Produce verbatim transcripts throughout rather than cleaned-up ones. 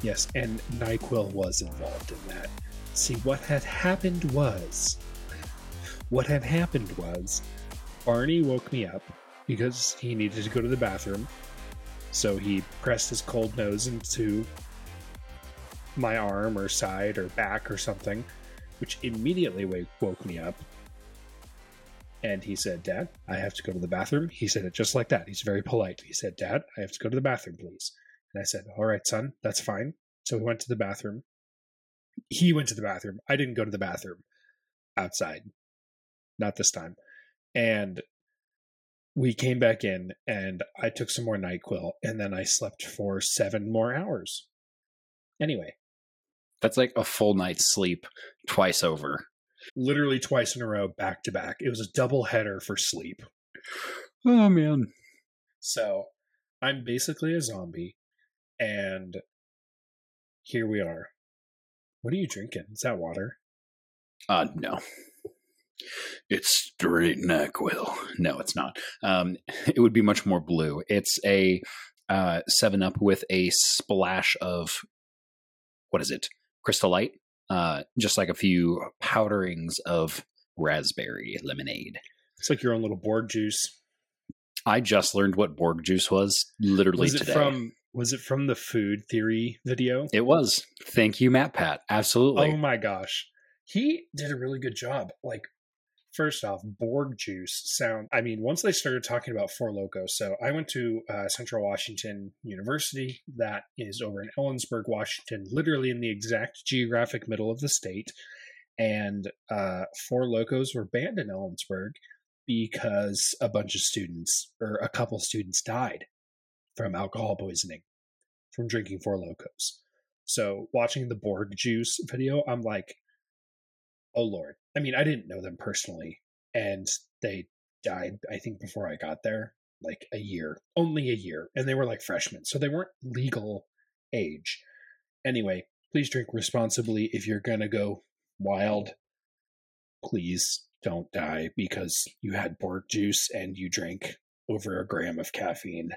Yes, and NyQuil was involved in that. See, what had happened was... What had happened was... Barney woke me up because he needed to go to the bathroom. So he pressed his cold nose into my arm or side or back or something, which immediately woke me up. And he said, "Dad, I have to go to the bathroom." He said it just like that. He's very polite. He said, "Dad, I have to go to the bathroom, please." And I said, "All right, son, that's fine." So we went to the bathroom. He went to the bathroom. I didn't go to the bathroom outside. Not this time. And we came back in and I took some more NyQuil and then I slept for seven more hours. Anyway. That's like a full night's sleep twice over. Literally twice in a row, back to back. It was a double header for sleep. Oh, man. So I'm basically a zombie. And here we are. What are you drinking? Is that water? Uh, no. It's straight NyQuil. No, it's not. Um, it would be much more blue. It's a uh, seven up with a splash of, what is it? Crystal Light. Uh, just like a few powderings of raspberry lemonade. It's like your own little Borg juice. I just learned what Borg juice was literally was it today. From, was it from the food theory video? It was. Thank you, Matt Pat. Absolutely. Oh my gosh. He did a really good job. Like, first off, Borg juice sound. I mean, once they started talking about Four Lokos, so I went to uh, Central Washington University, that is over in Ellensburg, Washington, literally in the exact geographic middle of the state. And uh, Four Lokos were banned in Ellensburg because a bunch of students, or a couple students, died from alcohol poisoning from drinking Four Lokos. So watching the Borg juice video, I'm like, oh, Lord. I mean, I didn't know them personally, and they died, I think, before I got there, like a year, only a year. And they were like freshmen, so they weren't legal age. Anyway, please drink responsibly. If you're going to go wild, please don't die because you had Borg juice and you drank over a gram of caffeine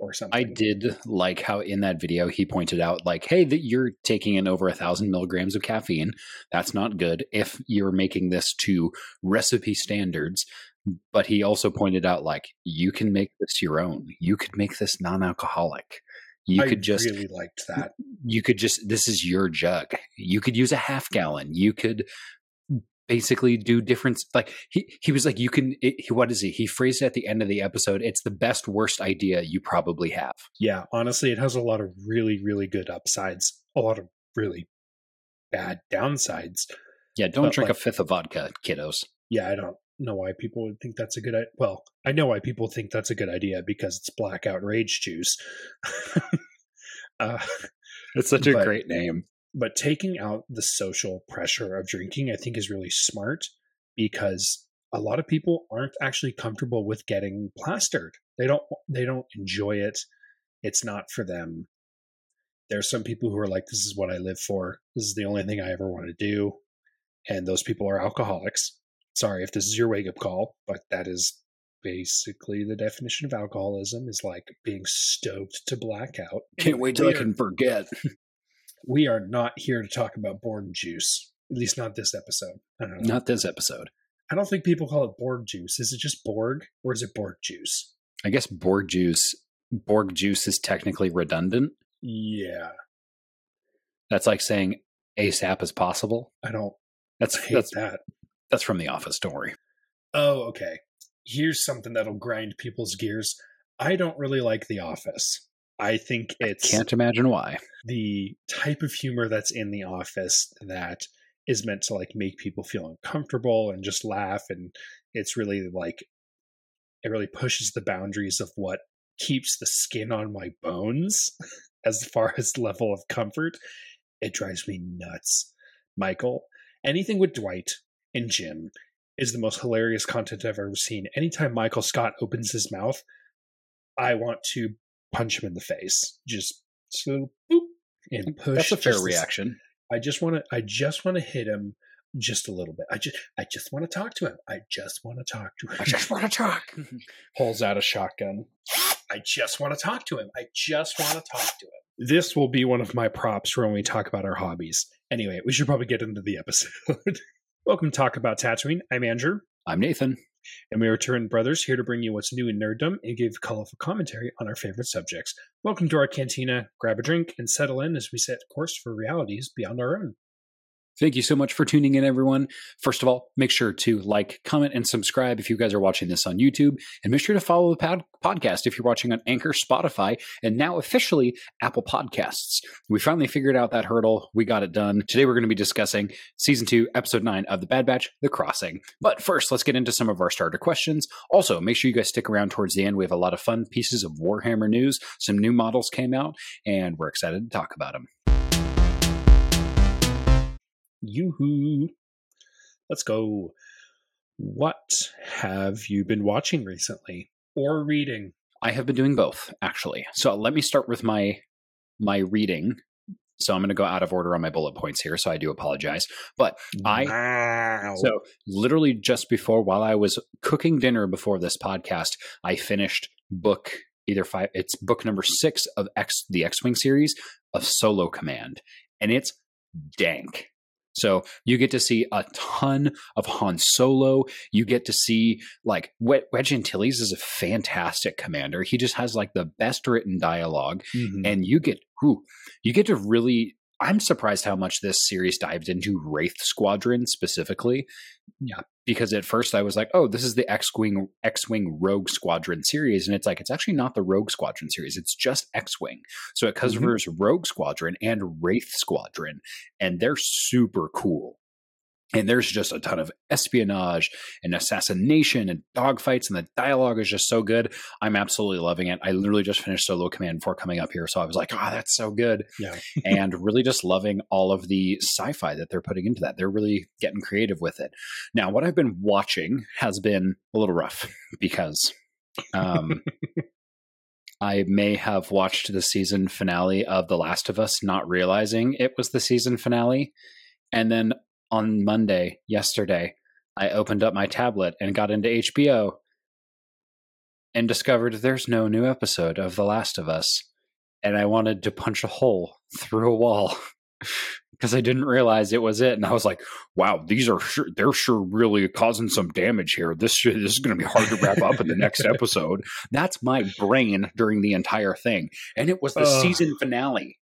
or something. I did like how in that video he pointed out, like, hey, that you're taking in over a thousand milligrams of caffeine. That's not good if you're making this to recipe standards. But he also pointed out, like, you can make this your own. You could make this non-alcoholic. You I could just really liked that. You could just this is your jug. You could use a half gallon. You could basically do different, like he, he was like, you can, it, he, what is he? He phrased it at the end of the episode. It's the best, worst idea you probably have. Yeah. Honestly, it has a lot of really, really good upsides, a lot of really bad downsides. Yeah. Don't but drink like, a fifth of vodka, kiddos. Yeah. I don't know why people would think that's a good idea. Well, I know why people think that's a good idea because it's blackout rage juice. uh, it's such a but, great name. But taking out the social pressure of drinking, I think, is really smart because a lot of people aren't actually comfortable with getting plastered. They don't they don't enjoy it. It's not for them. There's some people who are like, this is what I live for. This is the only thing I ever want to do. And those people are alcoholics. Sorry if this is your wake-up call, but that is basically the definition of alcoholism, is like being stoked to blackout. Can't wait till I can forget. We are not here to talk about Borg juice, at least not this episode. I don't know. Not this episode. I don't think people call it Borg juice. Is it just Borg or is it Borg juice? I guess Borg juice. Borg juice is technically redundant. Yeah. That's like saying ASAP is possible. I don't. That's I hate that's that. That's from The Office. Don't worry. Oh, okay. Here's something that'll grind people's gears. I don't really like The Office. I think it's... I can't imagine why. The type of humor that's in The Office that is meant to, like, make people feel uncomfortable and just laugh. And it's really, like, it really pushes the boundaries of what keeps the skin on my bones as far as level of comfort. It drives me nuts. Michael, anything with Dwight and Jim is the most hilarious content I've ever seen. Anytime Michael Scott opens his mouth, I want to punch him in the face, just so boop and push. That's a fair just reaction. I just want to. I just want to hit him just a little bit. I just. I just want to talk to him. I just want to talk to him. I just want to talk. Pulls out a shotgun. I just want to talk to him. I just want to talk to him. This will be one of my props when we talk about our hobbies. Anyway, we should probably get into the episode. Welcome to Talk About Tatooine. I'm Andrew. I'm Nathan. And we are Return Brothers, here to bring you what's new in nerddom and give colorful commentary on our favorite subjects. Welcome to our cantina. Grab a drink and settle in as we set course for realities beyond our own. Thank you so much for tuning in, everyone. First of all, make sure to like, comment, and subscribe if you guys are watching this on YouTube. And make sure to follow the pod- podcast if you're watching on Anchor, Spotify, and now officially Apple Podcasts. We finally figured out that hurdle. We got it done. Today, we're going to be discussing Season two, Episode nine of The Bad Batch, The Crossing. But first, let's get into some of our starter questions. Also, make sure you guys stick around towards the end. We have a lot of fun pieces of Warhammer news. Some new models came out, and we're excited to talk about them. Yoo-hoo. Let's go. What have you been watching recently or reading? I have been doing both, actually. So let me start with my my reading. So I'm going to go out of order on my bullet points here, so I do apologize. But I wow. So literally just before, while I was cooking dinner before this podcast, I finished book either five. It's book number six of X, the X-Wing series of Solo Command, and it's dank. So you get to see a ton of Han Solo. You get to see, like, Wedge Antilles is a fantastic commander. He just has, like, the best written dialogue. Mm-hmm. And you get, ooh, you get to really, I'm surprised how much this series dived into Wraith Squadron specifically. Yeah. Because at first I was like, oh, this is the X-Wing, X-Wing Rogue Squadron series. And it's like, it's actually not the Rogue Squadron series. It's just X-Wing. So it covers mm-hmm. Rogue Squadron and Wraith Squadron. And they're super cool. And there's just a ton of espionage and assassination and dogfights. And the dialogue is just so good. I'm absolutely loving it. I literally just finished Solo Command before coming up here. So I was like, oh, that's so good. Yeah. And really just loving all of the sci-fi that they're putting into that. They're really getting creative with it. Now, what I've been watching has been a little rough because um, I may have watched the season finale of The Last of Us, not realizing it was the season finale. And then on Monday, yesterday, I opened up my tablet and got into H B O and discovered there's no new episode of The Last of Us. And I wanted to punch a hole through a wall because I didn't realize it was it. And I was like, wow, these are sure, they're sure really causing some damage here. This, this is going to be hard to wrap up in the next episode. That's my brain during the entire thing. And it was the uh. season finale.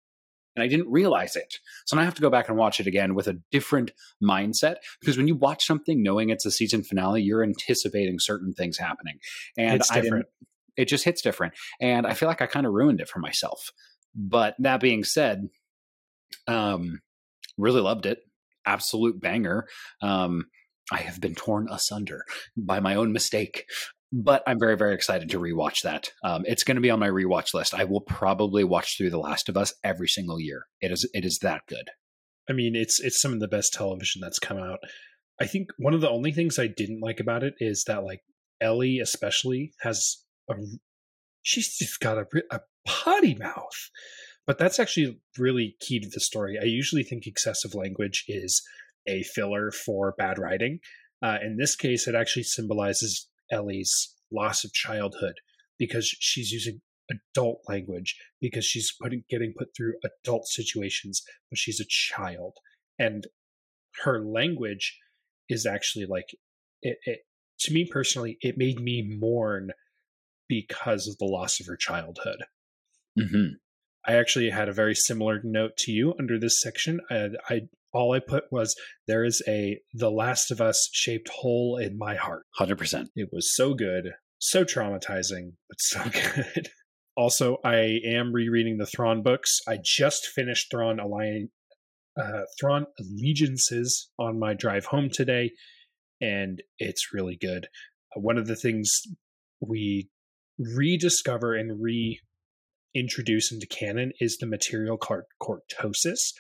And I didn't realize it. So now I have to go back and watch it again with a different mindset, because when you watch something knowing it's a season finale, you're anticipating certain things happening. And it's I didn't, it just hits different. And I feel like I kind of ruined it for myself. But that being said, um, really loved it. Absolute banger. Um, I have been torn asunder by my own mistake. But I'm very, very excited to rewatch that. Um, it's going to be on my rewatch list. I will probably watch through The Last of Us every single year. It is, it is that good. I mean, it's it's some of the best television that's come out. I think one of the only things I didn't like about it is that, like, Ellie especially has a, she's just got a, a potty mouth. But that's actually really key to the story. I usually think excessive language is a filler for bad writing. Uh, in this case, it actually symbolizes Ellie's loss of childhood, because she's using adult language, because she's putting, getting put through adult situations, but she's a child, and her language is actually like it, it to me personally, it made me mourn because of the loss of her childhood. Mm-hmm. I actually had a very similar note to you under this section. I, I all I put was, there is a The Last of Us shaped hole in my heart. one hundred percent. It was so good, so traumatizing, but so good. Also, I am rereading the Thrawn books. I just finished Thrawn, Allian- uh, Thrawn Allegiances on my drive home today, and it's really good. One of the things we rediscover and reintroduce into canon is the material called Cortosis.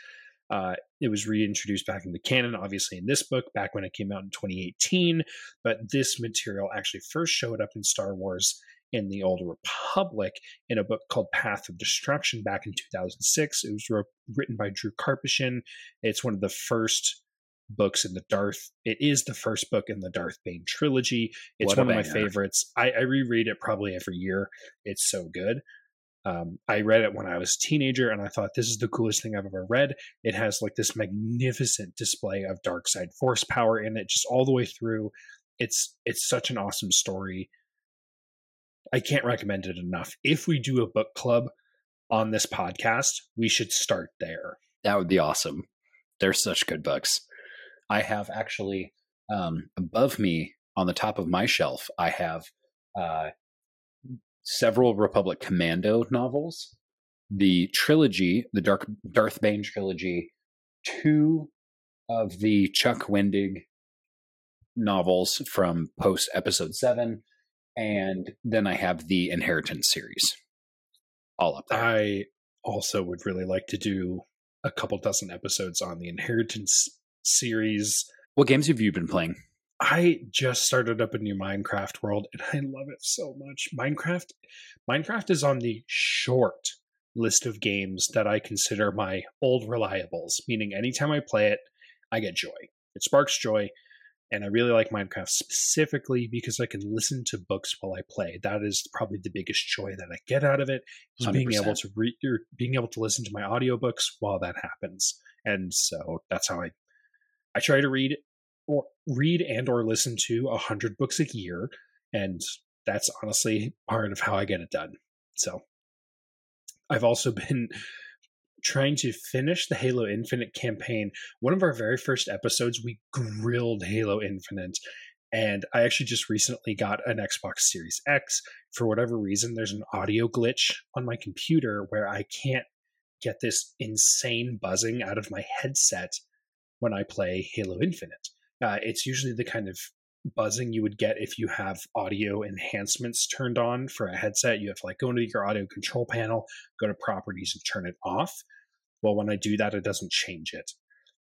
Uh, it was reintroduced back into canon, obviously in this book, back when it came out in twenty eighteen. But this material actually first showed up in Star Wars in the Old Republic in a book called Path of Destruction back in two thousand six. It was re- written by Drew Karpyshyn. It's one of the first books in the Darth. It is the first book in the Darth Bane trilogy. It's one of my favorites. I, I reread it probably every year. It's so good. Um, I read it when I was a teenager, and I thought, this is the coolest thing I've ever read. It has like this magnificent display of dark side force power in it, just all the way through. It's it's such an awesome story. I can't recommend it enough. If we do a book club on this podcast, we should start there. That would be awesome. They're such good books. I have actually um, above me on the top of my shelf, I have uh, several Republic Commando novels, the trilogy, the Dark, Darth Bane trilogy, two of the Chuck Wendig novels from post episode seven, and then I have the Inheritance series all up there. I also would really like to do a couple dozen episodes on the Inheritance series. What games have you been playing? I just started up a new Minecraft world, and I love it so much. Minecraft, Minecraft is on the short list of games that I consider my old reliables, meaning anytime I play it, I get joy. It sparks joy. And I really like Minecraft specifically because I can listen to books while I play. That is probably the biggest joy that I get out of it, is being able to read, or being able to listen to my audiobooks while that happens. And so that's how I, I try to read or read and or listen to a hundred books a year. And that's honestly part of how I get it done. So I've also been trying to finish the Halo Infinite campaign. One of our very first episodes, we grilled Halo Infinite. And I actually just recently got an Xbox Series X. For whatever reason, there's an audio glitch on my computer where I can't get this insane buzzing out of my headset when I play Halo Infinite. Uh, it's usually the kind of buzzing you would get if you have audio enhancements turned on for a headset. You have to like go into your audio control panel, go to properties, and turn it off. Well, when I do that, it doesn't change it.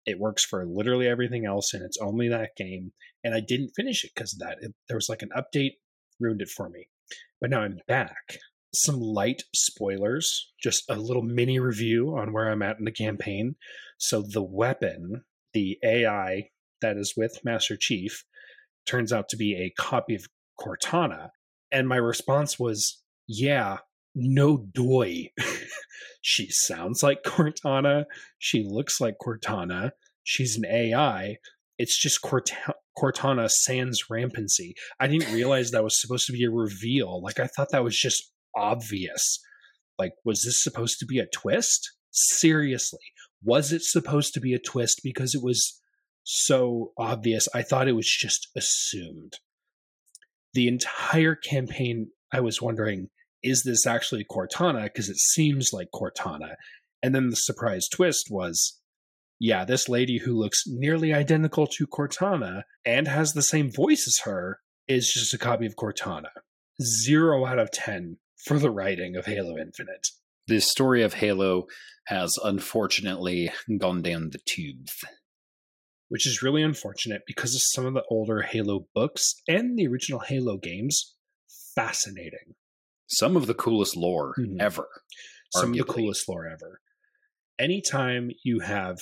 It works for literally everything else, and it's only that game. And I didn't finish it because of that. It, there was like an update, ruined it for me. But now I'm back. Some light spoilers, just a little mini review on where I'm at in the campaign. So the weapon, the A I that is with Master Chief, turns out to be a copy of Cortana. And my response was, yeah, no doy. She sounds like Cortana. She looks like Cortana. She's an A I. It's just Cort- Cortana sans rampancy. I didn't realize that was supposed to be a reveal. Like, I thought that was just obvious. Like, was this supposed to be a twist? Seriously. Was it supposed to be a twist? Because it was so obvious, I thought it was just assumed. The entire campaign, I was wondering, is this actually Cortana? Because it seems like Cortana. And then the surprise twist was, yeah, this lady who looks nearly identical to Cortana and has the same voice as her is just a copy of Cortana. Zero out of ten for the writing of Halo Infinite. The story of Halo has unfortunately gone down the tubes, which is really unfortunate because of some of the older Halo books and the original Halo games. Fascinating. Some of the coolest lore mm-hmm. ever. Some arguably. of the coolest lore ever. Anytime you have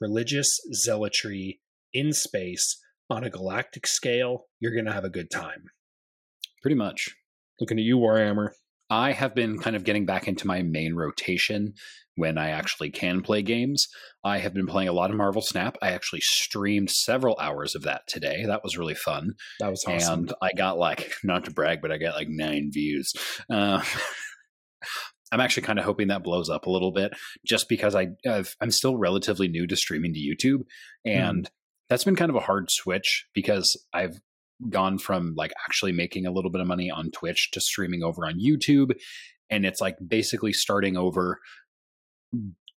religious zealotry in space on a galactic scale, you're going to have a good time. Pretty much. Looking at you, Warhammer. I have been kind of getting back into my main rotation when I actually can play games. I have been playing a lot of Marvel Snap. I actually streamed several hours of that today. That was really fun. That was awesome. And I got like, not to brag, but I got like nine views. Uh, I'm actually kind of hoping that blows up a little bit just because I, I've, I'm still relatively new to streaming to YouTube. And mm. that's been kind of a hard switch because I've gone from like actually making a little bit of money on Twitch to streaming over on YouTube. And it's like basically starting over,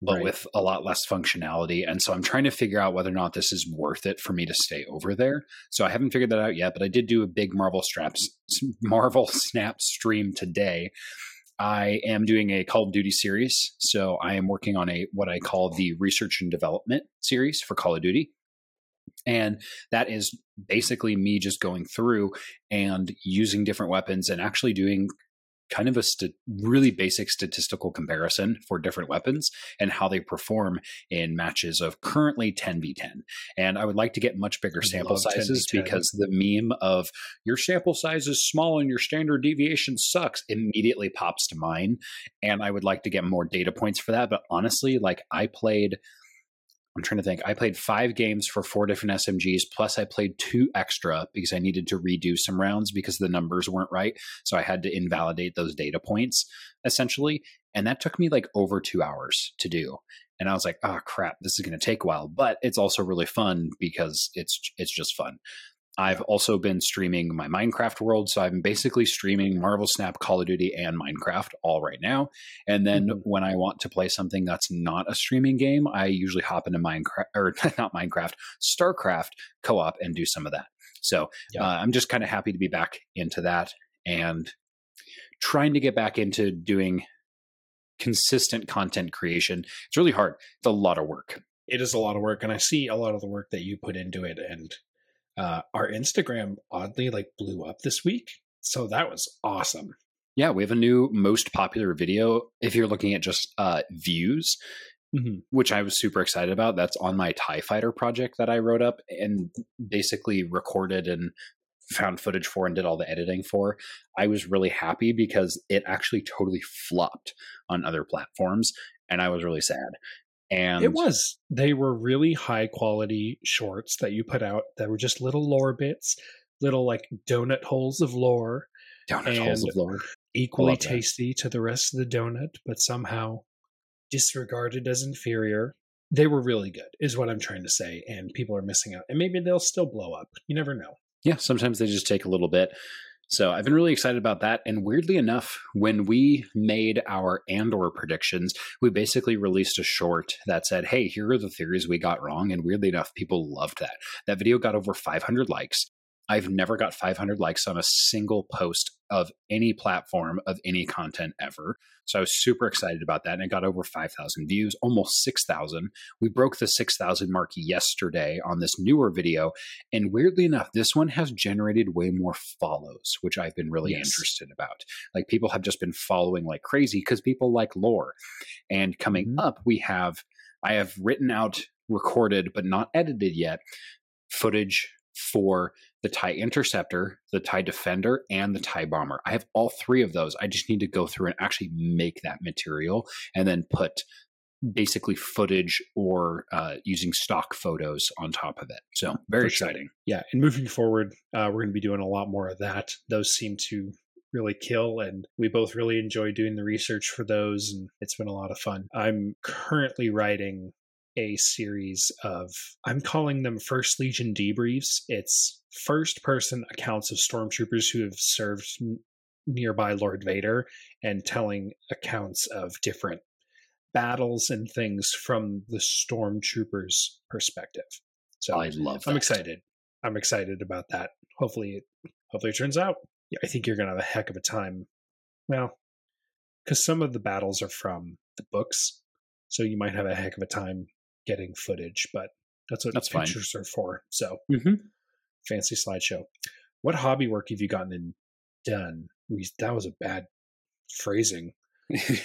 but right. with a lot less functionality. And so I'm trying to figure out whether or not this is worth it for me to stay over there. So I haven't figured that out yet, but I did do a big Marvel straps, Marvel Snap stream today. I am doing a Call of Duty series. So I am working on a, what I call the research and development series for Call of Duty. And that is basically me just going through and using different weapons and actually doing kind of a st- really basic statistical comparison for different weapons and how they perform in matches of currently ten v ten. And I would like to get much bigger sample sizes because the meme of your sample size is small and your standard deviation sucks immediately pops to mind. And I would like to get more data points for that. But honestly, like I played... I'm trying to think. I played five games for four different S M Gs, plus I played two extra because I needed to redo some rounds because the numbers weren't right. So I had to invalidate those data points, essentially. And that took me like over two hours to do. And I was like, oh, crap, this is going to take a while. But it's also really fun because it's it's just fun. I've also been streaming my Minecraft world. So I'm basically streaming Marvel Snap, Call of Duty, and Minecraft all right now. And then mm-hmm. when I want to play something that's not a streaming game, I usually hop into Minecraft, or not Minecraft, StarCraft co-op and do some of that. So yeah. uh, I'm just kind of happy to be back into that and trying to get back into doing consistent content creation. It's really hard. It's a lot of work. It is a lot of work. And I see a lot of the work that you put into it. And Uh, our Instagram oddly like blew up this week. So that was awesome. Yeah. We have a new most popular video. If you're looking at just uh, views, mm-hmm. which I was super excited about, that's on my TIE Fighter project that I wrote up and basically recorded and found footage for and did all the editing for. I was really happy because it actually totally flopped on other platforms. And I was really sad. And it was, they were really high quality shorts that you put out that were just little lore bits, little like donut holes of lore, donut holes of lore, equally tasty to the rest of the donut, but somehow disregarded as inferior. They were really good is what I'm trying to say. And people are missing out and maybe they'll still blow up. You never know. Yeah. Sometimes they just take a little bit. So I've been really excited about that. And weirdly enough, when we made our Andor predictions, we basically released a short that said, hey, here are the theories we got wrong. And weirdly enough, people loved that. That video got over five hundred likes. I've never got five hundred likes on a single post of any platform of any content ever. So I was super excited about that. And it got over five thousand views, almost six thousand. We broke the six thousand mark yesterday on this newer video. And weirdly enough, this one has generated way more follows, which I've been really yes. interested about. Like people have just been following like crazy because people like lore. And coming mm-hmm. up, we have, I have written out, recorded, but not edited yet, footage for the TIE Interceptor, the TIE Defender, and the TIE Bomber. I have all three of those. I just need to go through and actually make that material and then put basically footage or uh, using stock photos on top of it. So very exciting. Sure. Yeah. And moving forward, uh, we're going to be doing a lot more of that. Those seem to really kill. And we both really enjoy doing the research for those. And it's been a lot of fun. I'm currently writing a series of, I'm calling them First Legion debriefs. It's first person accounts of stormtroopers who have served n- nearby Lord Vader and telling accounts of different battles and things from the stormtroopers' perspective. So I love that. I'm excited. I'm excited about that. Hopefully, hopefully it turns out. I think you're going to have a heck of a time. Well, because some of the battles are from the books. So you might have a heck of a time getting footage, but that's what that's pictures fine. Are for. So mm-hmm. fancy slideshow. What hobby work have you gotten in done? That was a bad phrasing.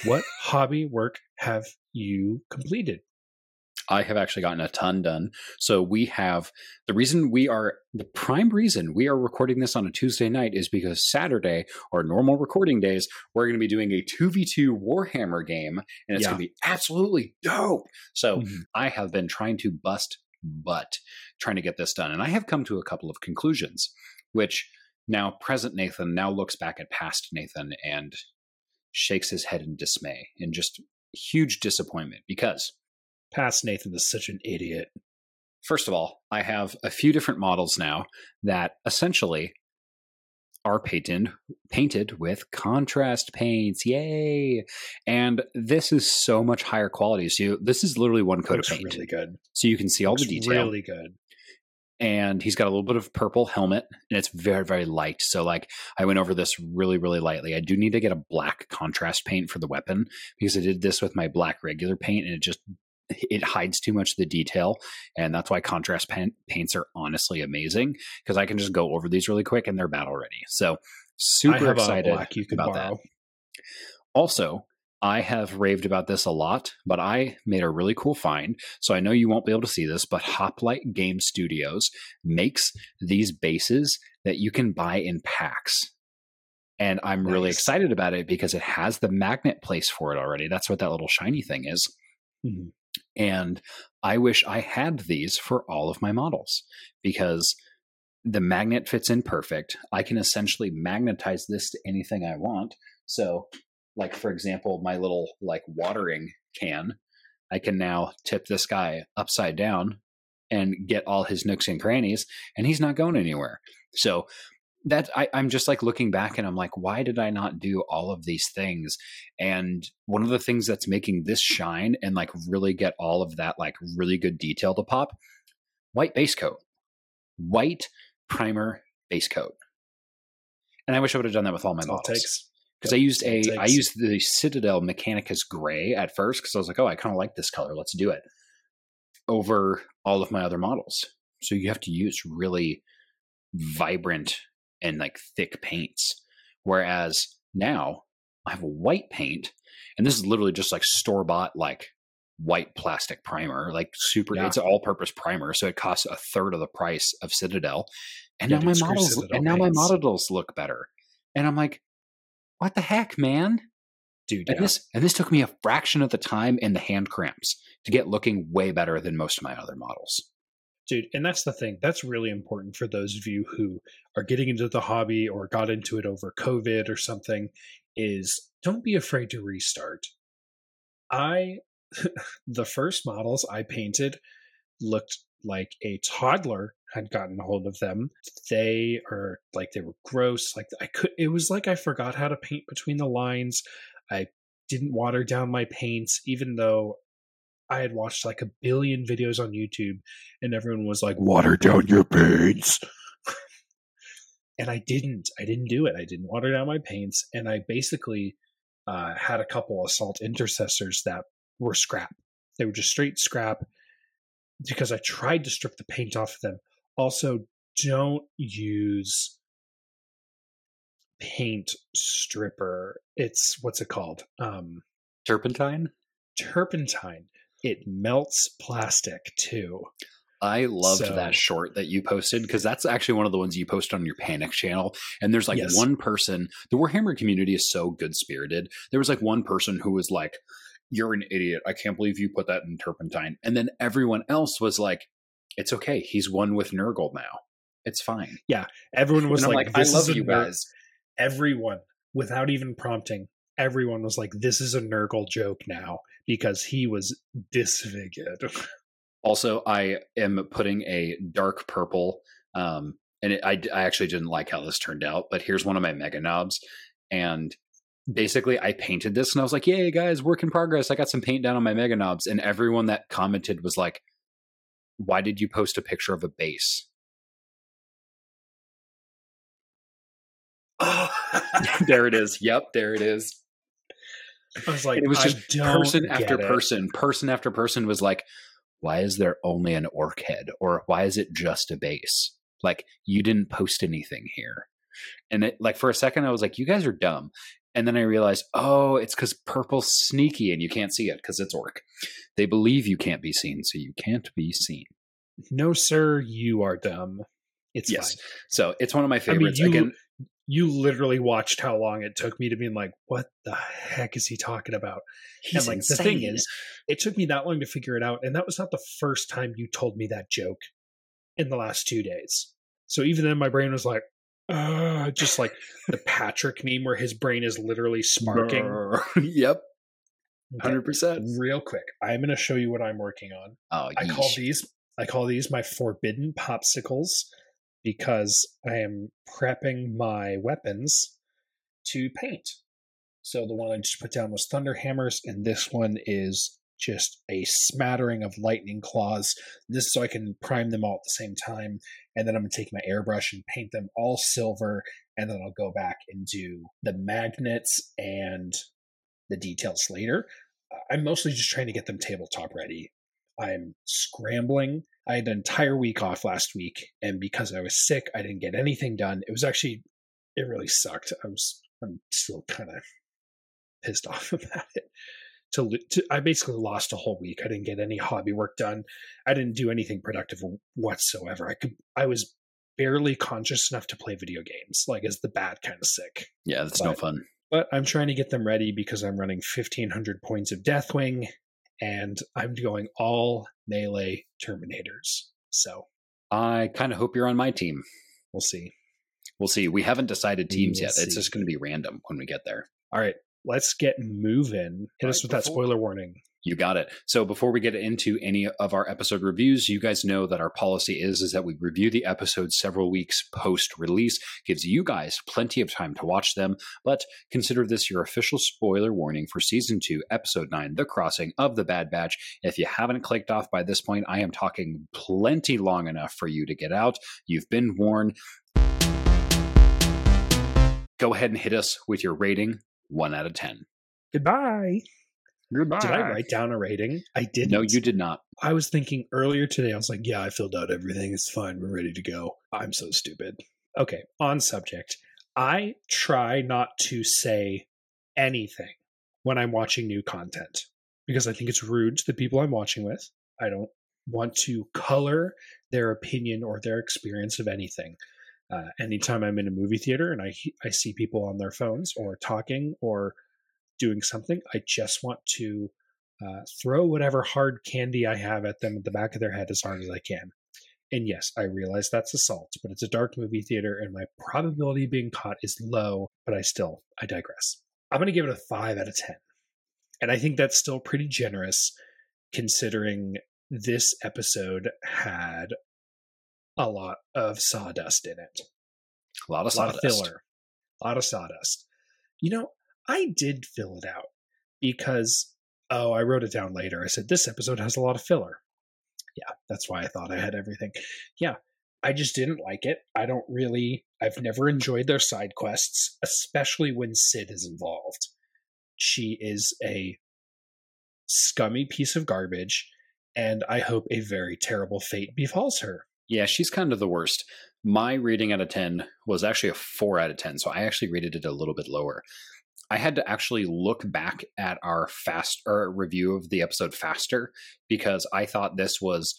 What hobby work have you completed? I have actually gotten a ton done. So we have the reason we are the prime reason we are recording this on a Tuesday night is because Saturday, our normal recording days, we're going to be doing a two v two Warhammer game and it's yeah. going to be absolutely dope. So mm-hmm. I have been trying to bust butt trying to get this done. And I have come to a couple of conclusions, which now present Nathan now looks back at past Nathan and shakes his head in dismay and just huge disappointment because past Nathan is such an idiot. First of all, I have a few different models now that essentially are painted, painted with contrast paints. Yay. And this is so much higher quality. So this is literally one coat of paint. Looks really good. So you can see all the detail. Really good. And he's got a little bit of purple helmet and it's very, very light. So like I went over this really, really lightly. I do need to get a black contrast paint for the weapon because I did this with my black regular paint and it just it hides too much of the detail. And that's why contrast paint, paints are honestly amazing because I can just go over these really quick and they're battle ready. So super excited about that. Also, I have raved about this a lot, but I made a really cool find. So I know you won't be able to see this, but Hoplite Game Studios makes these bases that you can buy in packs. And I'm nice. really excited about it because it has the magnet place for it already. That's what that little shiny thing is. Mm-hmm. And I wish I had these for all of my models because the magnet fits in perfect. I can essentially magnetize this to anything I want. So... like, for example, my little like watering can, I can now tip this guy upside down and get all his nooks and crannies, and he's not going anywhere. So that I, I'm just like looking back and I'm like, why did I not do all of these things? And one of the things that's making this shine and like really get all of that like really good detail to pop, white base coat, white primer base coat. And I wish I would have done that with all my that's models. All it takes. Because I used a, I used the Citadel Mechanicus Gray at first because I was like, oh, I kind of like this color. Let's do it over all of my other models. So you have to use really vibrant and like thick paints. Whereas now I have a white paint, and this is literally just like store-bought like white plastic primer, like super. Yeah. It's an all-purpose primer, so it costs a third of the price of Citadel. And yeah, now my models, Citadel and now paints. my models look better. And I'm like, what the heck, man? Dude, and, yeah. this, and this took me a fraction of the time in the hand cramps to get looking way better than most of my other models. Dude, and that's the thing. That's really important for those of you who are getting into the hobby or got into it over COVID or something, is don't be afraid to restart. I, the first models I painted looked like a toddler had gotten a hold of them. They are like, they were gross. Like I could, it was like, I forgot how to paint between the lines. I didn't water down my paints, even though I had watched like a billion videos on YouTube and everyone was like, water down your paints. And I didn't, I didn't do it. I didn't water down my paints. And I basically uh, had a couple assault intercessors that were scrap. They were just straight scrap because I tried to strip the paint off of them. Also, don't use paint stripper. It's, what's it called? Um, turpentine? Turpentine. It melts plastic, too. I loved so, that short that you posted, because that's actually one of the ones you posted on your Panic channel. And there's like yes. one person, the Warhammer community is so good-spirited. There was like one person who was like, you're an idiot. I can't believe you put that in turpentine. And then everyone else was like, it's okay. He's one with Nurgle now. It's fine. Yeah. Everyone was like, like, I love you guys. Everyone, without even prompting, everyone was like, this is a Nurgle joke now because he was disfigured. Also, I am putting a dark purple. Um, and it, I, I actually didn't like how this turned out, but here's one of my mega knobs. And basically, I painted this and I was like, yay, guys, work in progress. I got some paint down on my mega knobs. And everyone that commented was like, why did you post a picture of a base? Oh. There it is. Yep, there it is. I was like, and it was just person after it. person, person after person was like, why is there only an orc head? Or why is it just a base? Like, you didn't post anything here. And it, like, for a second, I was like, you guys are dumb. And then I realized, oh, it's because purple's sneaky and you can't see it because it's orc. They believe you can't be seen, so you can't be seen. No, sir, you are dumb. It's yes. fine. So it's one of my favorites. I mean, you, Again, you literally watched how long it took me to be like, what the heck is he talking about? He's and like insane. The thing is, it took me that long to figure it out, and that was not the first time you told me that joke in the last two days. So even then, my brain was like, Uh, just like the Patrick meme where his brain is literally sparking. Yep. one hundred percent. Real quick, I'm going to show you what I'm working on. Oh, I yeesh. call these I call these my forbidden popsicles because I am prepping my weapons to paint. So the one I just put down was thunder hammers, and this one is just a smattering of lightning claws. This so I can prime them all at the same time. And then I'm going to take my airbrush and paint them all silver. And then I'll go back and do the magnets and the details later. I'm mostly just trying to get them tabletop ready. I'm scrambling. I had an entire week off last week. And because I was sick, I didn't get anything done. It was actually, it really sucked. I was, I'm still kind of pissed off about it. To, to I basically lost a whole week. I didn't get any hobby work done. I didn't do anything productive whatsoever. I could. I was barely conscious enough to play video games. Like, is the bad kind of sick? Yeah, that's but, no fun. But I'm trying to get them ready because I'm running fifteen hundred points of Deathwing, and I'm going all melee Terminators. So I kind of hope you're on my team. We'll see. We'll see. We haven't decided teams we'll yet. See. It's just going to be random when we get there. All right. Let's get moving. Hit right, us with before, that spoiler warning. You got it. So before we get into any of our episode reviews, you guys know that our policy is, is that we review the episodes several weeks post-release. Gives you guys plenty of time to watch them, but consider this your official spoiler warning for Season two, Episode nine, The Crossing of The Bad Batch. If you haven't clicked off by this point, I am talking plenty long enough for you to get out. You've been warned. Go ahead and hit us with your rating. One out of ten. Goodbye. Goodbye. Did I write down a rating? I didn't. No, you did not. I was thinking earlier today, I was like, yeah, I filled out everything. It's fine. We're ready to go. I'm so stupid. Okay. On subject. I try not to say anything when I'm watching new content because I think it's rude to the people I'm watching with. I don't want to color their opinion or their experience of anything. Uh, anytime I'm in a movie theater and I I see people on their phones or talking or doing something, I just want to uh, throw whatever hard candy I have at them at the back of their head as hard as I can. And yes, I realize that's assault, but it's a dark movie theater and my probability of being caught is low, but I still, I digress. I'm going to give it a five out of ten. And I think that's still pretty generous considering this episode had a lot of sawdust in it. A lot of sawdust. A lot of filler. A lot of sawdust. You know, I did fill it out because, oh, I wrote it down later. I said, this episode has a lot of filler. Yeah, that's why I thought I had everything. Yeah, I just didn't like it. I don't really, I've never enjoyed their side quests, especially when Sid is involved. She is a scummy piece of garbage, and I hope a very terrible fate befalls her. Yeah, she's kind of the worst. My rating out of ten was actually a four out of ten, so I actually rated it a little bit lower. I had to actually look back at our fast or review of the episode faster because I thought this was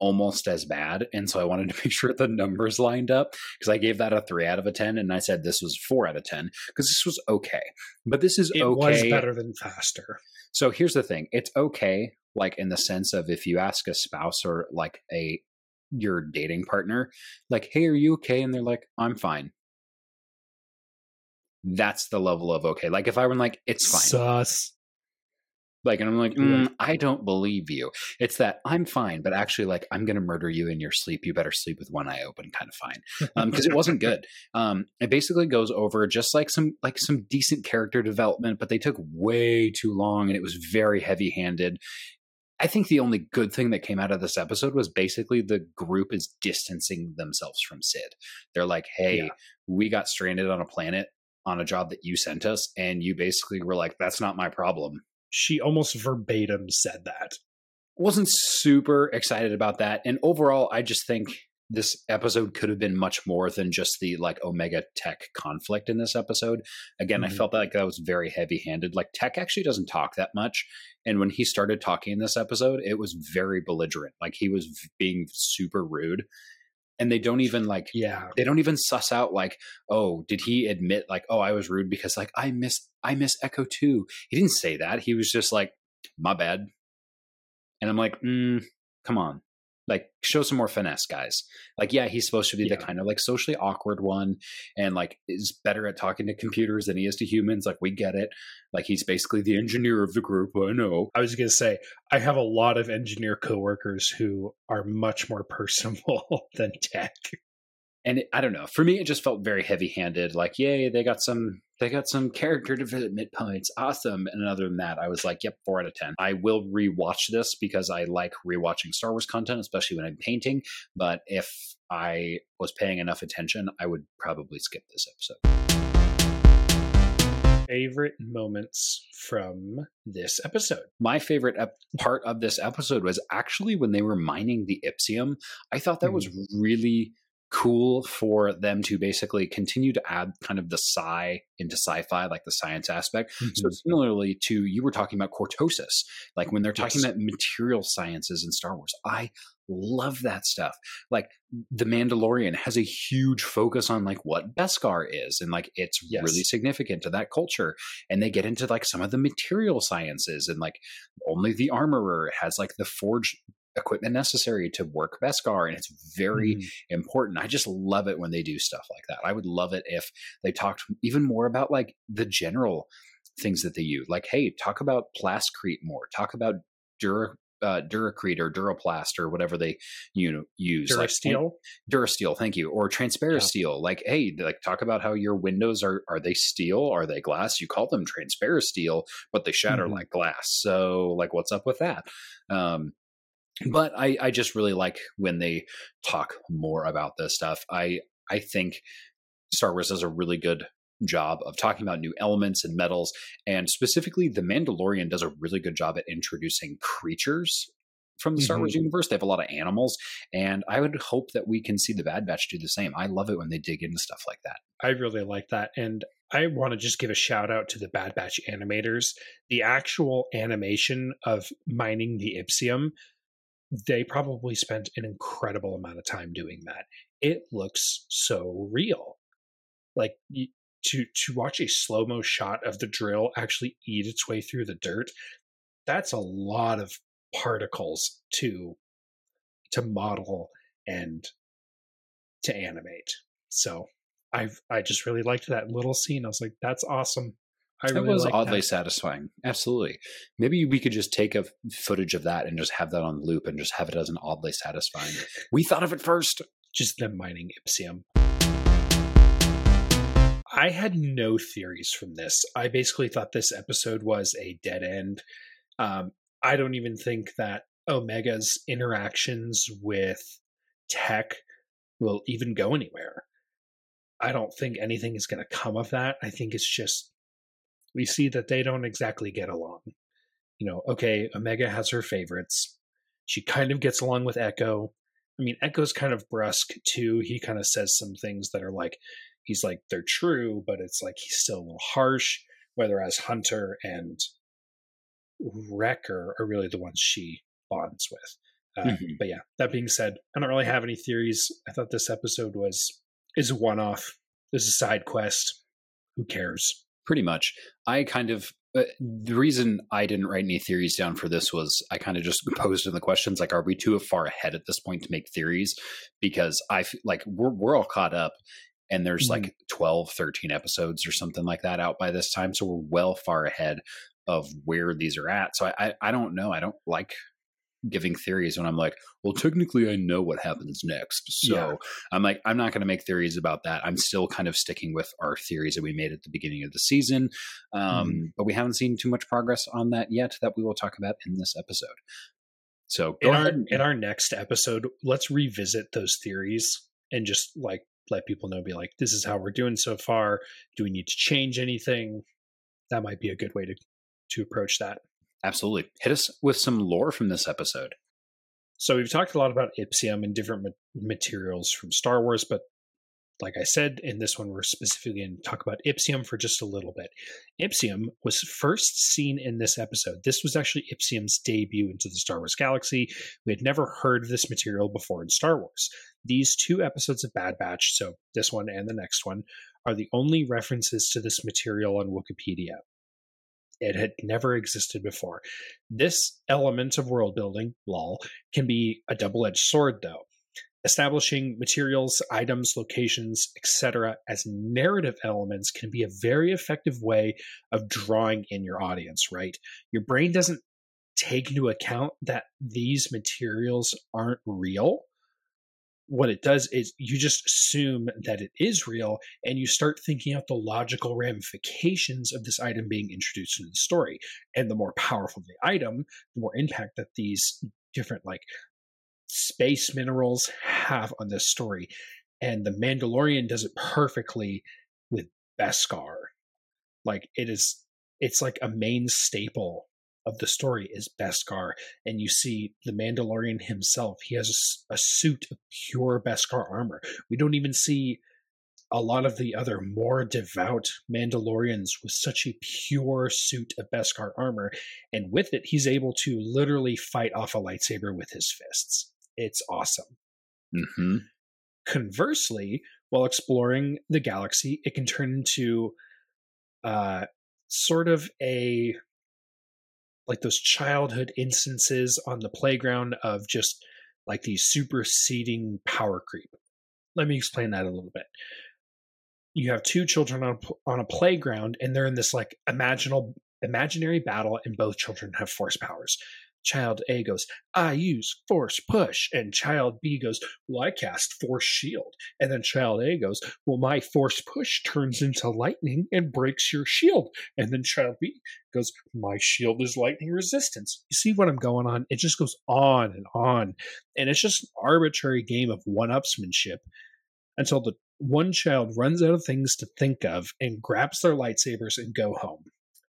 almost as bad, and so I wanted to make sure the numbers lined up because I gave that a three out of a ten, and I said this was four out of ten because this was okay. But this is it okay. It was better than faster. So here's the thing: it's okay, like in the sense of if you ask a spouse or like a your dating partner, like, hey, are you okay? And they're like, I'm fine. That's the level of okay. Like if I were like, it's fine. Sus. Like, and I'm like, mm, I don't believe you. It's that I'm fine, but actually like, I'm going to murder you in your sleep. You better sleep with one eye open kind of fine. Um, cause it wasn't good. Um, it basically goes over just like some, like some decent character development, but they took way too long and it was very heavy handed. I think the only good thing that came out of this episode was basically the group is distancing themselves from Sid. They're like, hey, yeah. we got stranded on a planet on a job that you sent us. And you basically were like, that's not my problem. She almost verbatim said that. Wasn't super excited about that. And overall, I just think this episode could have been much more than just the like Omega Tech conflict in this episode. Again, mm-hmm. I felt like that was very heavy handed. Like Tech actually doesn't talk that much. And when he started talking in this episode, it was very belligerent. Like he was being super rude and they don't even like, yeah, they don't even suss out like, oh, did he admit like, oh, I was rude because like, I miss, I miss Echo too. He didn't say that. He was just like, my bad. And I'm like, mm, come on. Like, show some more finesse, guys. Like, yeah, he's supposed to be yeah. the kind of, like, socially awkward one and, like, is better at talking to computers than he is to humans. Like, we get it. Like, he's basically the engineer of the group. I know. I was going to say, I have a lot of engineer coworkers who are much more personable than Tech. And it, I don't know. For me, it just felt very heavy-handed. Like, yay, they got some they got some character development points. Awesome. And other than that, I was like, yep, four out of ten. I will rewatch this because I like rewatching Star Wars content, especially when I'm painting. But if I was paying enough attention, I would probably skip this episode. Favorite moments from this episode. My favorite ep- part of this episode was actually when they were mining the Ipsium. I thought that mm. was really cool for them to basically continue to add kind of the sci into sci-fi, like the science aspect. Mm-hmm. So similarly to, you were talking about Cortosis, like when they're talking yes. about material sciences in Star Wars, I love that stuff. Like the Mandalorian has a huge focus on like what Beskar is, and like it's yes. really significant to that culture. And they get into like some of the material sciences, and like only the armorer has like the forged equipment necessary to work Beskar, and it's very mm. important. I just love it when they do stuff like that. I would love it if they talked even more about like the general things that they use. Like, hey, talk about plascrete more. Talk about dura uh, duracrete or duraplast or whatever they you know use. Durasteel, like, durasteel. Thank you. Or transparasteel. Yeah. Like, hey, like talk about how your windows are are they steel? Are they glass? You call them transparasteel, but they shatter mm. like glass. So, like, what's up with that? Um, But I, I just really like when they talk more about this stuff. I I think Star Wars does a really good job of talking about new elements and metals. And specifically, The Mandalorian does a really good job at introducing creatures from the mm-hmm. Star Wars universe. They have a lot of animals. And I would hope that we can see The Bad Batch do the same. I love it when they dig into stuff like that. I really like that. And I want to just give a shout out to the Bad Batch animators. The actual animation of mining the Ipsium, they probably spent an incredible amount of time doing that. It looks so real. Like to to watch a slow-mo shot of the drill actually eat its way through the dirt, that's a lot of particles to to model and to animate. So I've I just really liked that little scene. I was like, that's awesome. I really that was like oddly that. satisfying. Absolutely. Maybe we could just take a footage of that and just have that on loop and just have it as an oddly satisfying. We thought of it first. Just them mining Ipsium. I had no theories from this. I basically thought this episode was a dead end. Um, I don't even think that Omega's interactions with Tech will even go anywhere. I don't think anything is going to come of that. I think it's just, we see that they don't exactly get along. You know, okay, Omega has her favorites. She kind of gets along with Echo. I mean, Echo's kind of brusque too. He kind of says some things that are like, he's like, they're true, but it's like he's still a little harsh. Whereas Hunter and Wrecker are really the ones she bonds with. Uh, mm-hmm. But yeah, that being said, I don't really have any theories. I thought this episode was is a one-off. This is a side quest. Who cares? Pretty much. I kind of, uh, the reason I didn't write any theories down for this was I kind of just posed in the questions, like, are we too far ahead at this point to make theories? Because I feel like we're, we're all caught up and there's mm-hmm. like twelve, thirteen episodes or something like that out by this time. So we're well far ahead of where these are at. So I, I, I don't know. I don't like giving theories when I'm like, well, technically I know what happens next. So yeah. I'm like, I'm not going to make theories about that. I'm still kind of sticking with our theories that we made at the beginning of the season. Um, mm-hmm. But we haven't seen too much progress on that yet that we will talk about in this episode. So go in, ahead. Our, in our next episode, let's revisit those theories and just like, let people know, be like, this is how we're doing so far. Do we need to change anything? That might be a good way to, to approach that. Absolutely. Hit us with some lore from this episode. So we've talked a lot about Ipsium and different ma- materials from Star Wars, but like I said, in this one, we're specifically going to talk about Ipsium for just a little bit. Ipsium was first seen in this episode. This was actually Ipsium's debut into the Star Wars galaxy. We had never heard of this material before in Star Wars. These two episodes of Bad Batch, so this one and the next one, are the only references to this material on Wikipedia. It had never existed before. This element of world building, lol, can be a double-edged sword, though. Establishing materials, items, locations, et cetera as narrative elements can be a very effective way of drawing in your audience, right? Your brain doesn't take into account that these materials aren't real. What it does is you just assume that it is real and you start thinking out the logical ramifications of this item being introduced into the story. And the more powerful the item, the more impact that these different like space minerals have on this story. And the Mandalorian does it perfectly with Beskar. Like it is, it's like a main staple of the story is Beskar, and you see the Mandalorian himself. He has a, a suit of pure Beskar armor. We don't even see a lot of the other more devout Mandalorians with such a pure suit of Beskar armor, and with it, he's able to literally fight off a lightsaber with his fists. It's awesome. Mm-hmm. Conversely, while exploring the galaxy, it can turn into uh, sort of a, like those childhood instances on the playground of just like the superseding power creep. Let me explain that a little bit. You have two children on, on a playground, and they're in this like imaginal, imaginary battle, and both children have force powers. Child A goes, I use force push. And child B goes, well, I cast force shield. And then child A goes, well, my force push turns into lightning and breaks your shield. And then child B goes, my shield is lightning resistance. You see what I'm going on? It just goes on and on. And it's just an arbitrary game of one-upsmanship until the one child runs out of things to think of and grabs their lightsabers and go home.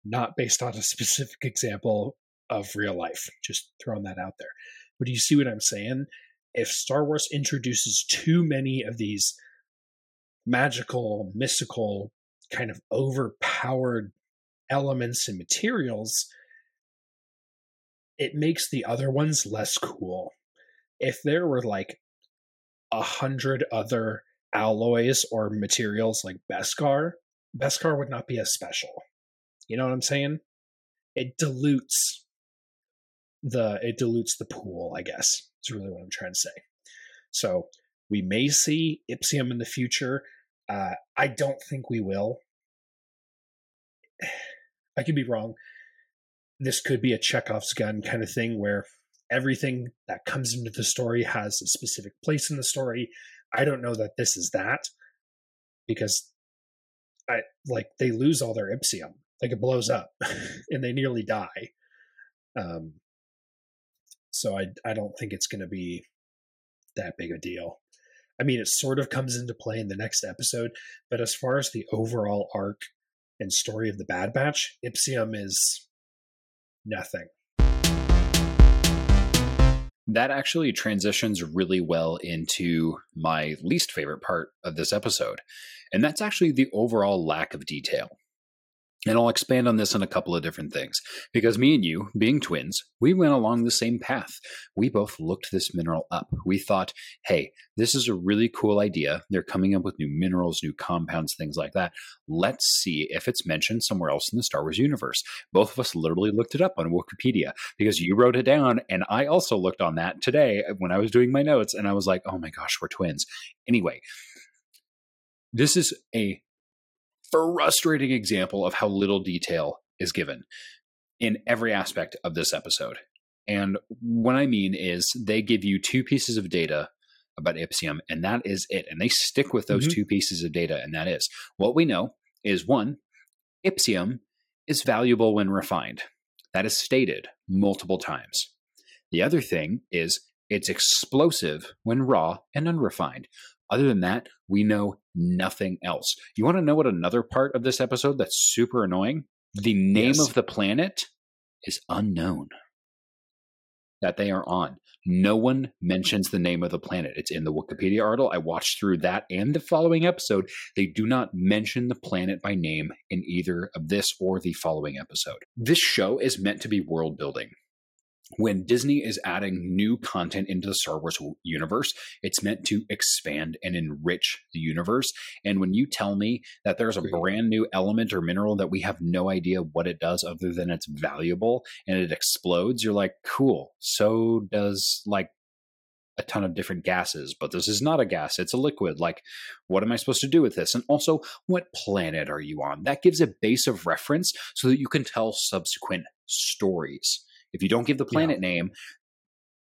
Not based on a specific example of real life. Just throwing that out there. But do you see what I'm saying? If Star Wars introduces too many of these magical, mystical, kind of overpowered elements and materials, it makes the other ones less cool. If there were like a hundred other alloys or materials like Beskar, Beskar would not be as special. You know what I'm saying? It dilutes the it dilutes the pool, I guess, is really what I'm trying to say. So we may see Ipsium in the future. Uh, I don't think we will. I could be wrong. This could be a Chekhov's gun kind of thing where everything that comes into the story has a specific place in the story. I don't know that this is that, because I like they lose all their Ipsium. Like it blows up and they nearly die. Um, So I I don't think it's going to be that big a deal. I mean, it sort of comes into play in the next episode, but as far as the overall arc and story of the Bad Batch, Ipsium is nothing. That actually transitions really well into my least favorite part of this episode, and that's actually the overall lack of detail. And I'll expand on this on a couple of different things, because me and you, being twins, we went along the same path. We both looked this mineral up. We thought, hey, this is a really cool idea. They're coming up with new minerals, new compounds, things like that. Let's see if it's mentioned somewhere else in the Star Wars universe. Both of us literally looked it up on Wikipedia, because you wrote it down. And I also looked on that today when I was doing my notes, and I was like, oh my gosh, we're twins. Anyway, this is a frustrating example of how little detail is given in every aspect of this episode. And what I mean is they give you two pieces of data about Ipsium, and that is it. And they stick with those mm-hmm. two pieces of data, and that is what we know is, one, Ipsium is valuable when refined. That is stated multiple times. The other thing is it's explosive when raw and unrefined. Other than that, we know nothing else. You want to know what another part of this episode that's super annoying? The name yes. of the planet is unknown that they are on. No one mentions the name of the planet. It's in the Wikipedia article. I watched through that and the following episode. They do not mention the planet by name in either of this or the following episode. This show is meant to be world building. When Disney is adding new content into the Star Wars universe, it's meant to expand and enrich the universe. And when you tell me that there's a brand new element or mineral that we have no idea what it does other than it's valuable and it explodes, you're like, cool. So does like a ton of different gases, but this is not a gas. It's a liquid. Like, what am I supposed to do with this? And also, what planet are you on? That gives a base of reference so that you can tell subsequent stories. If you don't give the planet yeah. name,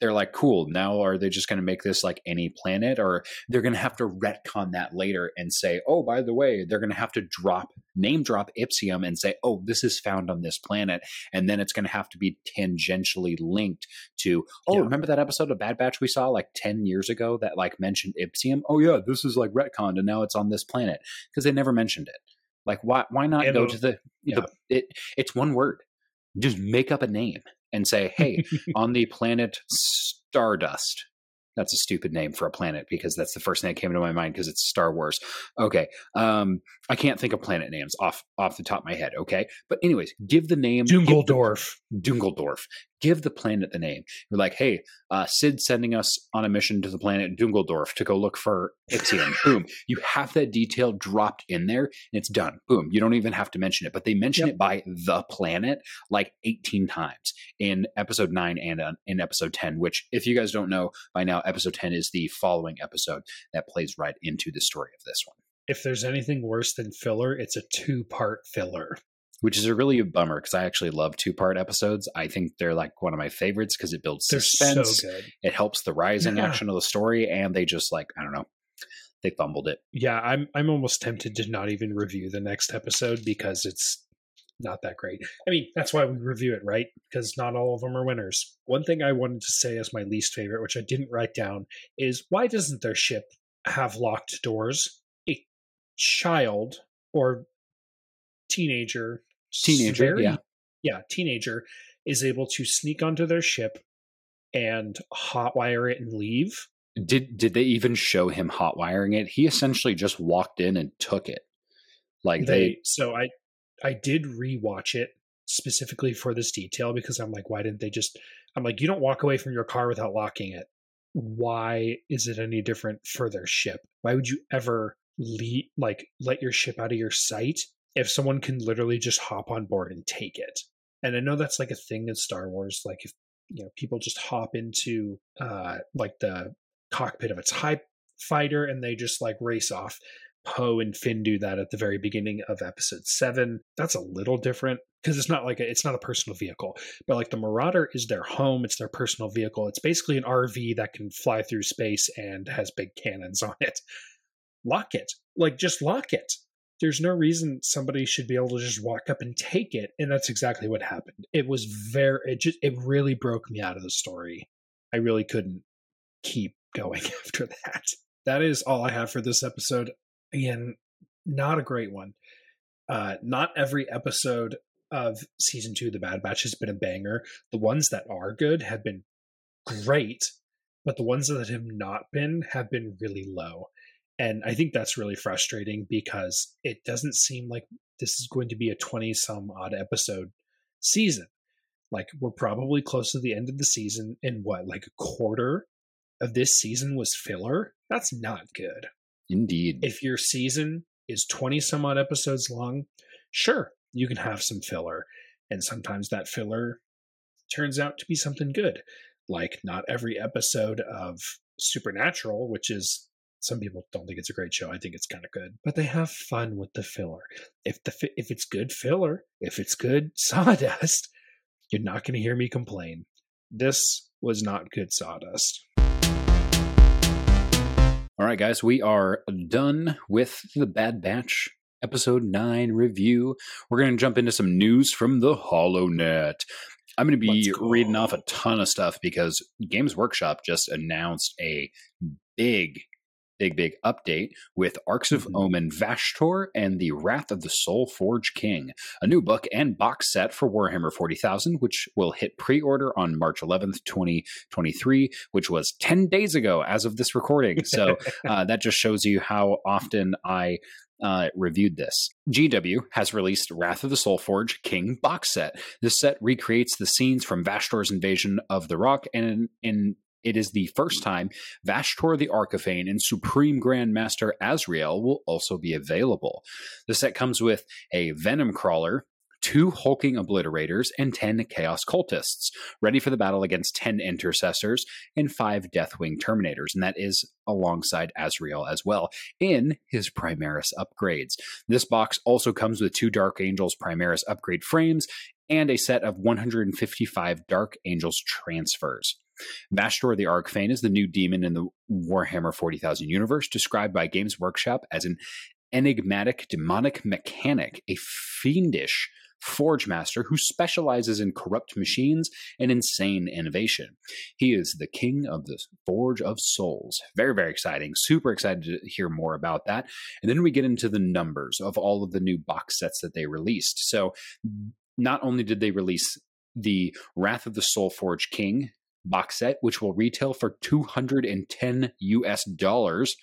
they're like, cool. Now are they just going to make this like any planet, or they're going to have to retcon that later and say, oh, by the way, they're going to have to drop name drop Ipsium and say, oh, this is found on this planet. And then it's going to have to be tangentially linked to, oh, yeah. remember that episode of Bad Batch we saw like ten years ago that like mentioned Ipsium? Oh yeah, this is like retconned and now it's on this planet, because they never mentioned it. Like why, why not and go to the, yeah. the it, it's one word. Just make up a name and say, hey, on the planet Stardust. That's a stupid name for a planet because that's the first thing that came into my mind because it's Star Wars. Okay. Um, I can't think of planet names off off the top of my head. Okay. But anyways, give the name. Dungledorf. Dungledorf. Give the planet the name. You're like, hey, uh, Sid's sending us on a mission to the planet Dungledorf to go look for Ipsium. Boom. You have that detail dropped in there and it's done. Boom. You don't even have to mention it. But they mention yep. it by the planet like eighteen times in episode nine and uh, in episode ten, which if you guys don't know by now, episode ten is the following episode that plays right into the story of this one. If there's anything worse than filler, it's a two-part filler. Which is a really a bummer because I actually love two-part episodes. I think they're like one of my favorites because it builds they're suspense. So good. It helps the rise in yeah. action of the story, and they just like, I don't know, they fumbled it. Yeah, I'm I'm almost tempted to not even review the next episode because it's not that great. I mean, that's why we review it, right? Because not all of them are winners. One thing I wanted to say as my least favorite, which I didn't write down, is why doesn't their ship have locked doors? A child or teenager, teenager, very, yeah, yeah, teenager is able to sneak onto their ship and hotwire it and leave. Did did they even show him hotwiring it? He essentially just walked in and took it. Like they, they so I. I did rewatch it specifically for this detail because I'm like, why didn't they just, I'm like, you don't walk away from your car without locking it. Why is it any different for their ship? Why would you ever leave, like let your ship out of your sight if someone can literally just hop on board and take it? And I know that's like a thing in Star Wars. Like if, you know, people just hop into uh, like the cockpit of a TIE fighter and they just like race off. Poe and Finn do that at the very beginning of episode seven. That's a little different because it's not like a, it's not a personal vehicle, but like the Marauder is their home. It's their personal vehicle. It's basically an R V that can fly through space and has big cannons on it. Lock it. Like just lock it. There's no reason somebody should be able to just walk up and take it. And that's exactly what happened. It was very, it just, it really broke me out of the story. I really couldn't keep going after that. That is all I have for this episode. Again, not a great one. Uh, not every episode of season two of The Bad Batch has been a banger. The ones that are good have been great, but the ones that have not been have been really low. And I think that's really frustrating because it doesn't seem like this is going to be a twenty some odd episode season. Like we're probably close to the end of the season and what, like a quarter of this season was filler? That's not good. Indeed. If your season is twenty some odd episodes long, sure, you can have some filler. And sometimes that filler turns out to be something good. Like not every episode of Supernatural, which is, some people don't think it's a great show. I think it's kind of good, but they have fun with the filler. If the if it's good filler, if it's good sawdust, you're not going to hear me complain. This was not good sawdust. All right, guys, we are done with The Bad Batch episode nine review. We're going to jump into some news from the HoloNet. I'm going to be go. reading off a ton of stuff because Games Workshop just announced a big, big, big update with Arcs of mm-hmm. Omen Vashtor and the Wrath of the Soulforge King, a new book and box set for Warhammer forty thousand, which will hit pre-order on March eleventh, twenty twenty-three, which was ten days ago as of this recording. So uh, that just shows you how often I uh, reviewed this. G W has released Wrath of the Soulforge King box set. This set recreates the scenes from Vashtor's invasion of the Rock and in, in it is the first time Vashtor the Archifane and Supreme Grand Master Azrael will also be available. The set comes with a Venom Crawler, two Hulking Obliterators, and ten Chaos Cultists, ready for the battle against ten Intercessors and five Deathwing Terminators, and that is alongside Azrael as well, in his Primaris upgrades. This box also comes with two Dark Angels Primaris upgrade frames and a set of one hundred fifty-five Dark Angels transfers. Vashtor the Archfane is the new demon in the Warhammer forty thousand universe, described by Games Workshop as an enigmatic demonic mechanic, a fiendish forge master who specializes in corrupt machines and insane innovation. He is the king of the Forge of Souls. Very, very exciting. Super excited to hear more about that. And then we get into the numbers of all of the new box sets that they released. So not only did they release the Wrath of the Soulforge King box set, which will retail for two hundred ten U S dollars.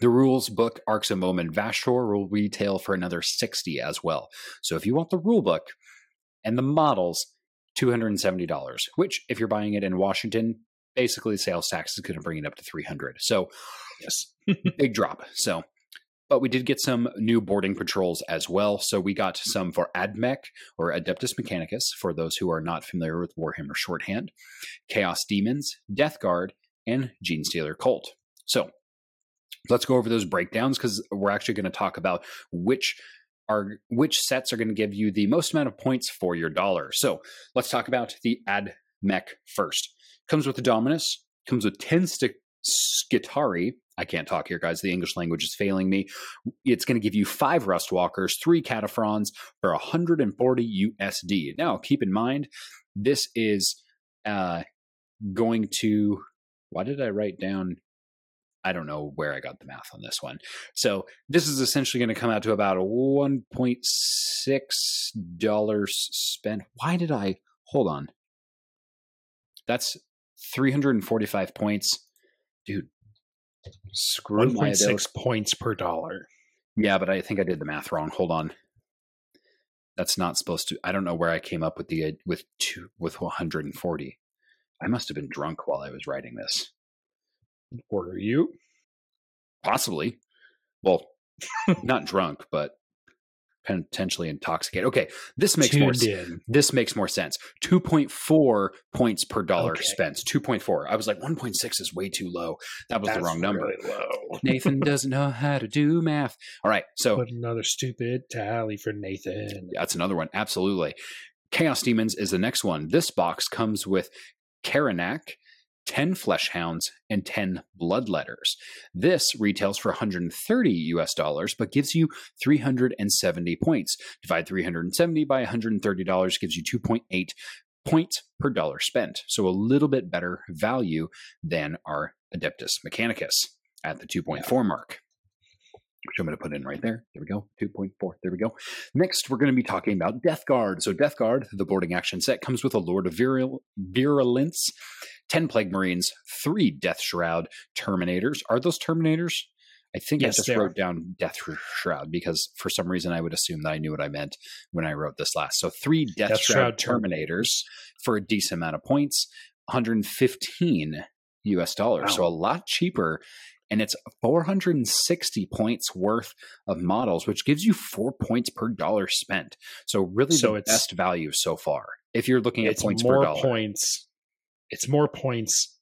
The rules book Arcs of Moment Vashtor will retail for another sixty as well. So if you want the rule book and the models, two hundred seventy dollars, which if you're buying it in Washington, basically sales tax is going to bring it up to three hundred. So yes, big drop. So, but we did get some new boarding patrols as well. So we got some for AdMech, or Adeptus Mechanicus, for those who are not familiar with Warhammer shorthand, Chaos Demons, Death Guard, and Gene Stealer Colt. So let's go over those breakdowns, because we're actually going to talk about which are which sets are going to give you the most amount of points for your dollar. So let's talk about the AdMech first. Comes with the Dominus, comes with ten stick Skitari. I can't talk here, guys. The English language is failing me. It's going to give you five Rustwalkers, three Cataphrons for one hundred forty U S D. Now, keep in mind, this is uh, going to... Why did I write down... I don't know where I got the math on this one. So this is essentially going to come out to about one dollar and six cents spent. Why did I... Hold on. That's three hundred forty-five points. Dude. Screw my one point six points per dollar. Yeah, but I think I did the math wrong. Hold on. That's not supposed to. I don't know where I came up with the with two, with one hundred forty. I must have been drunk while I was writing this. Were you? Possibly. Well, not drunk, but potentially intoxicated. Okay, this makes Tuned more sense. This makes more sense. two point four points per dollar okay. Spent. two point four. I was like, one point six is way too low. That was That's the wrong number. Really low. Nathan doesn't know how to do math. All right, so put another stupid tally for Nathan. That's another one. Absolutely. Chaos Demons is the next one. This box comes with Karanak, ten Flesh Hounds, and ten Bloodletters. This retails for one hundred thirty U S dollars, but gives you three hundred seventy points. Divide three hundred seventy by one hundred thirty dollars gives you two point eight points per dollar spent. So a little bit better value than our Adeptus Mechanicus at the two point four mark, which I'm going to put in right there. There we go. two point four. There we go. Next, we're going to be talking about Death Guard. So Death Guard, the boarding action set, comes with a Lord of Virul- Virulence, ten Plague Marines, three Death Shroud Terminators. Are those Terminators? I think yes, I just wrote are. down Death Shroud because for some reason I would assume that I knew what I meant when I wrote this last. So three Death, Death Shroud, Shroud Terminators for a decent amount of points, one hundred fifteen U S dollars. Wow. So a lot cheaper. And it's four hundred sixty points worth of models, which gives you four points per dollar spent. So really so the best value so far. If you're looking at points per dollar. Points, it's more points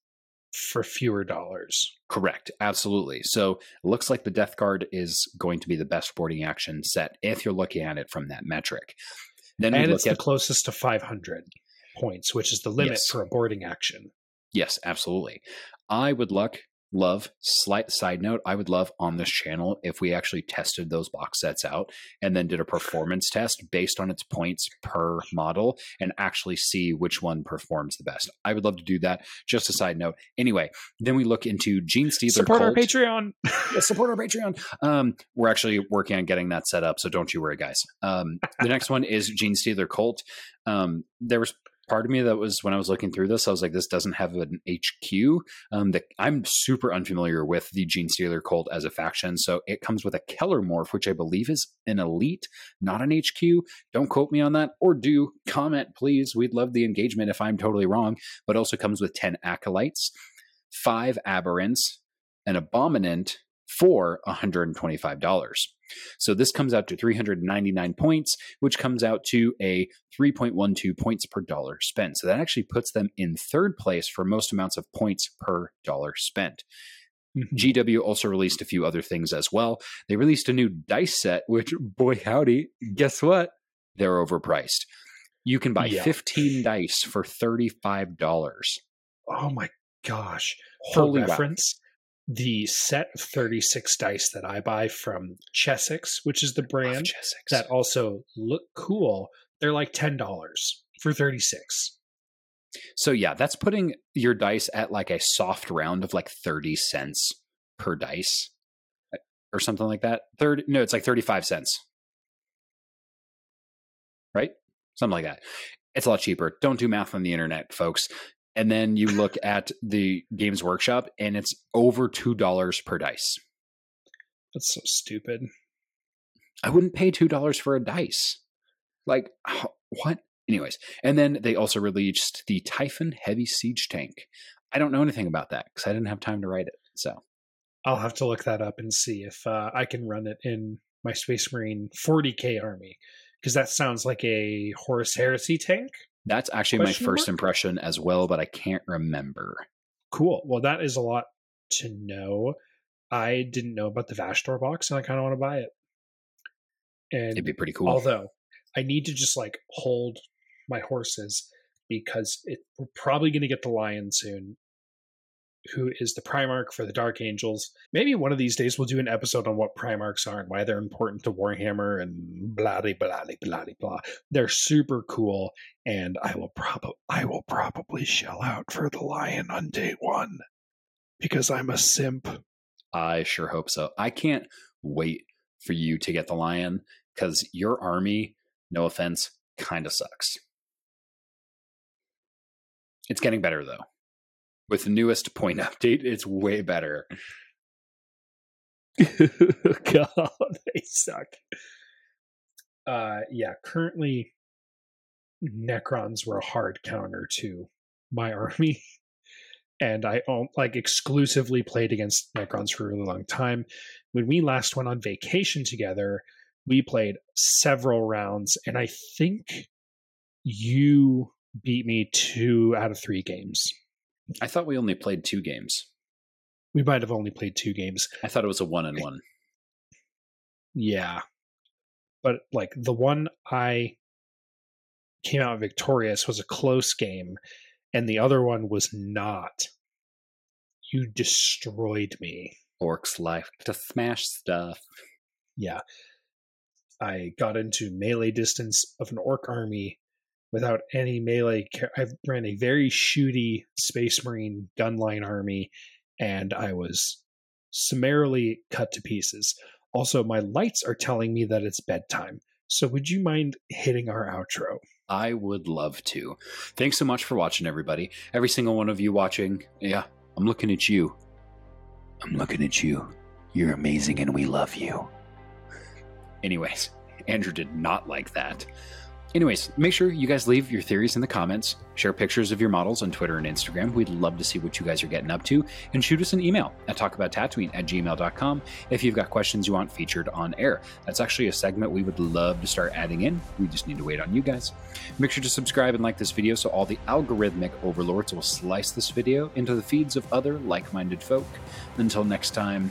for fewer dollars. Correct. Absolutely. So it looks like the Death Guard is going to be the best boarding action set if you're looking at it from that metric. Then and it's the closest to five hundred points, which is the limit yes. for a boarding action. Yes, absolutely. I would luck... Love, slight side note, I would love on this channel if we actually tested those box sets out and then did a performance test based on its points per model and actually see which one performs the best. I would love to do that. Just a side note. Anyway, then we look into Gene Stealer Support Colt. Our Patreon. Yeah, support our Patreon. Um, we're actually working on getting that set up, so don't you worry, guys. Um, the next one is Gene Stealer Colt. Um, there was... Part of me that was when I was looking through this, I was like, this doesn't have an H Q. Um, that I'm super unfamiliar with the Gene Stealer Colt as a faction. So it comes with a Keller morph, which I believe is an elite, not an H Q. Don't quote me on that, or do comment, please. We'd love the engagement if I'm totally wrong, but also comes with ten Acolytes, five Aberrants, an Abominant for one hundred twenty-five dollars. So this comes out to three hundred ninety-nine points, which comes out to a three point one two points per dollar spent. So that actually puts them in third place for most amounts of points per dollar spent. Mm-hmm. G W also released a few other things as well. They released a new dice set, which, boy howdy, guess what? They're overpriced. You can buy yeah. fifteen dice for thirty-five dollars. Oh my gosh. Holy reference. Wow. The set of thirty-six dice that I buy from Chessex, which is the brand that also look cool, they're like ten dollars for thirty-six. So yeah, that's putting your dice at like a soft round of like thirty cents per dice or something like that. Third, no, it's like thirty-five cents. right? Something like that. It's a lot cheaper. Don't do math on the internet, folks. And then you look at the Games Workshop, and it's over two dollars per dice. That's so stupid. I wouldn't pay two dollars for a dice. Like, what? Anyways, and then they also released the Typhon Heavy Siege Tank. I don't know anything about that because I didn't have time to write it. So I'll have to look that up and see if uh, I can run it in my Space Marine forty K army, because that sounds like a Horus Heresy tank. That's actually my first impression as well, but I can't remember. Cool. Well, that is a lot to know. I didn't know about the Vashtor box, and I kind of want to buy it. And it'd be pretty cool. Although I need to just like hold my horses, because it, we're probably going to get the Lion soon, who is the Primarch for the Dark Angels. Maybe one of these days we'll do an episode on what Primarchs are and why they're important to Warhammer and blah, blah, blah, blah, blah. They're super cool, and I will, prob- I will probably shell out for the Lion on day one, because I'm a simp. I sure hope so. I can't wait for you to get the Lion, because your army, no offense, kind of sucks. It's getting better, though. With the newest point update, it's way better. God, they suck. Uh, yeah, currently, Necrons were a hard counter to my army. And I like exclusively played against Necrons for a really long time. When we last went on vacation together, we played several rounds. And I think you beat me two out of three games. I thought we only played two games. We might have only played two games. I thought it was a one and one. Yeah. But like the one I came out victorious was a close game, and the other one was not. You destroyed me. Orcs like to smash stuff. Yeah. I got into melee distance of an orc army without any melee. I ran a very shooty Space Marine gunline army, and I was summarily cut to pieces. Also, my lights are telling me that it's bedtime. So would you mind hitting our outro? I would love to. Thanks so much for watching, everybody. Every single one of you watching. Yeah, I'm looking at you. I'm looking at you. You're amazing, and we love you. Anyways, Andrew did not like that. Anyways, make sure you guys leave your theories in the comments, share pictures of your models on Twitter and Instagram. We'd love to see what you guys are getting up to, and shoot us an email at talkabouttatooine at gmail dot com if you've got questions you want featured on air. That's actually a segment we would love to start adding in. We just need to wait on you guys. Make sure to subscribe and like this video so all the algorithmic overlords will slice this video into the feeds of other like-minded folk. Until next time,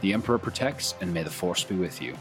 the Emperor protects, and may the Force be with you.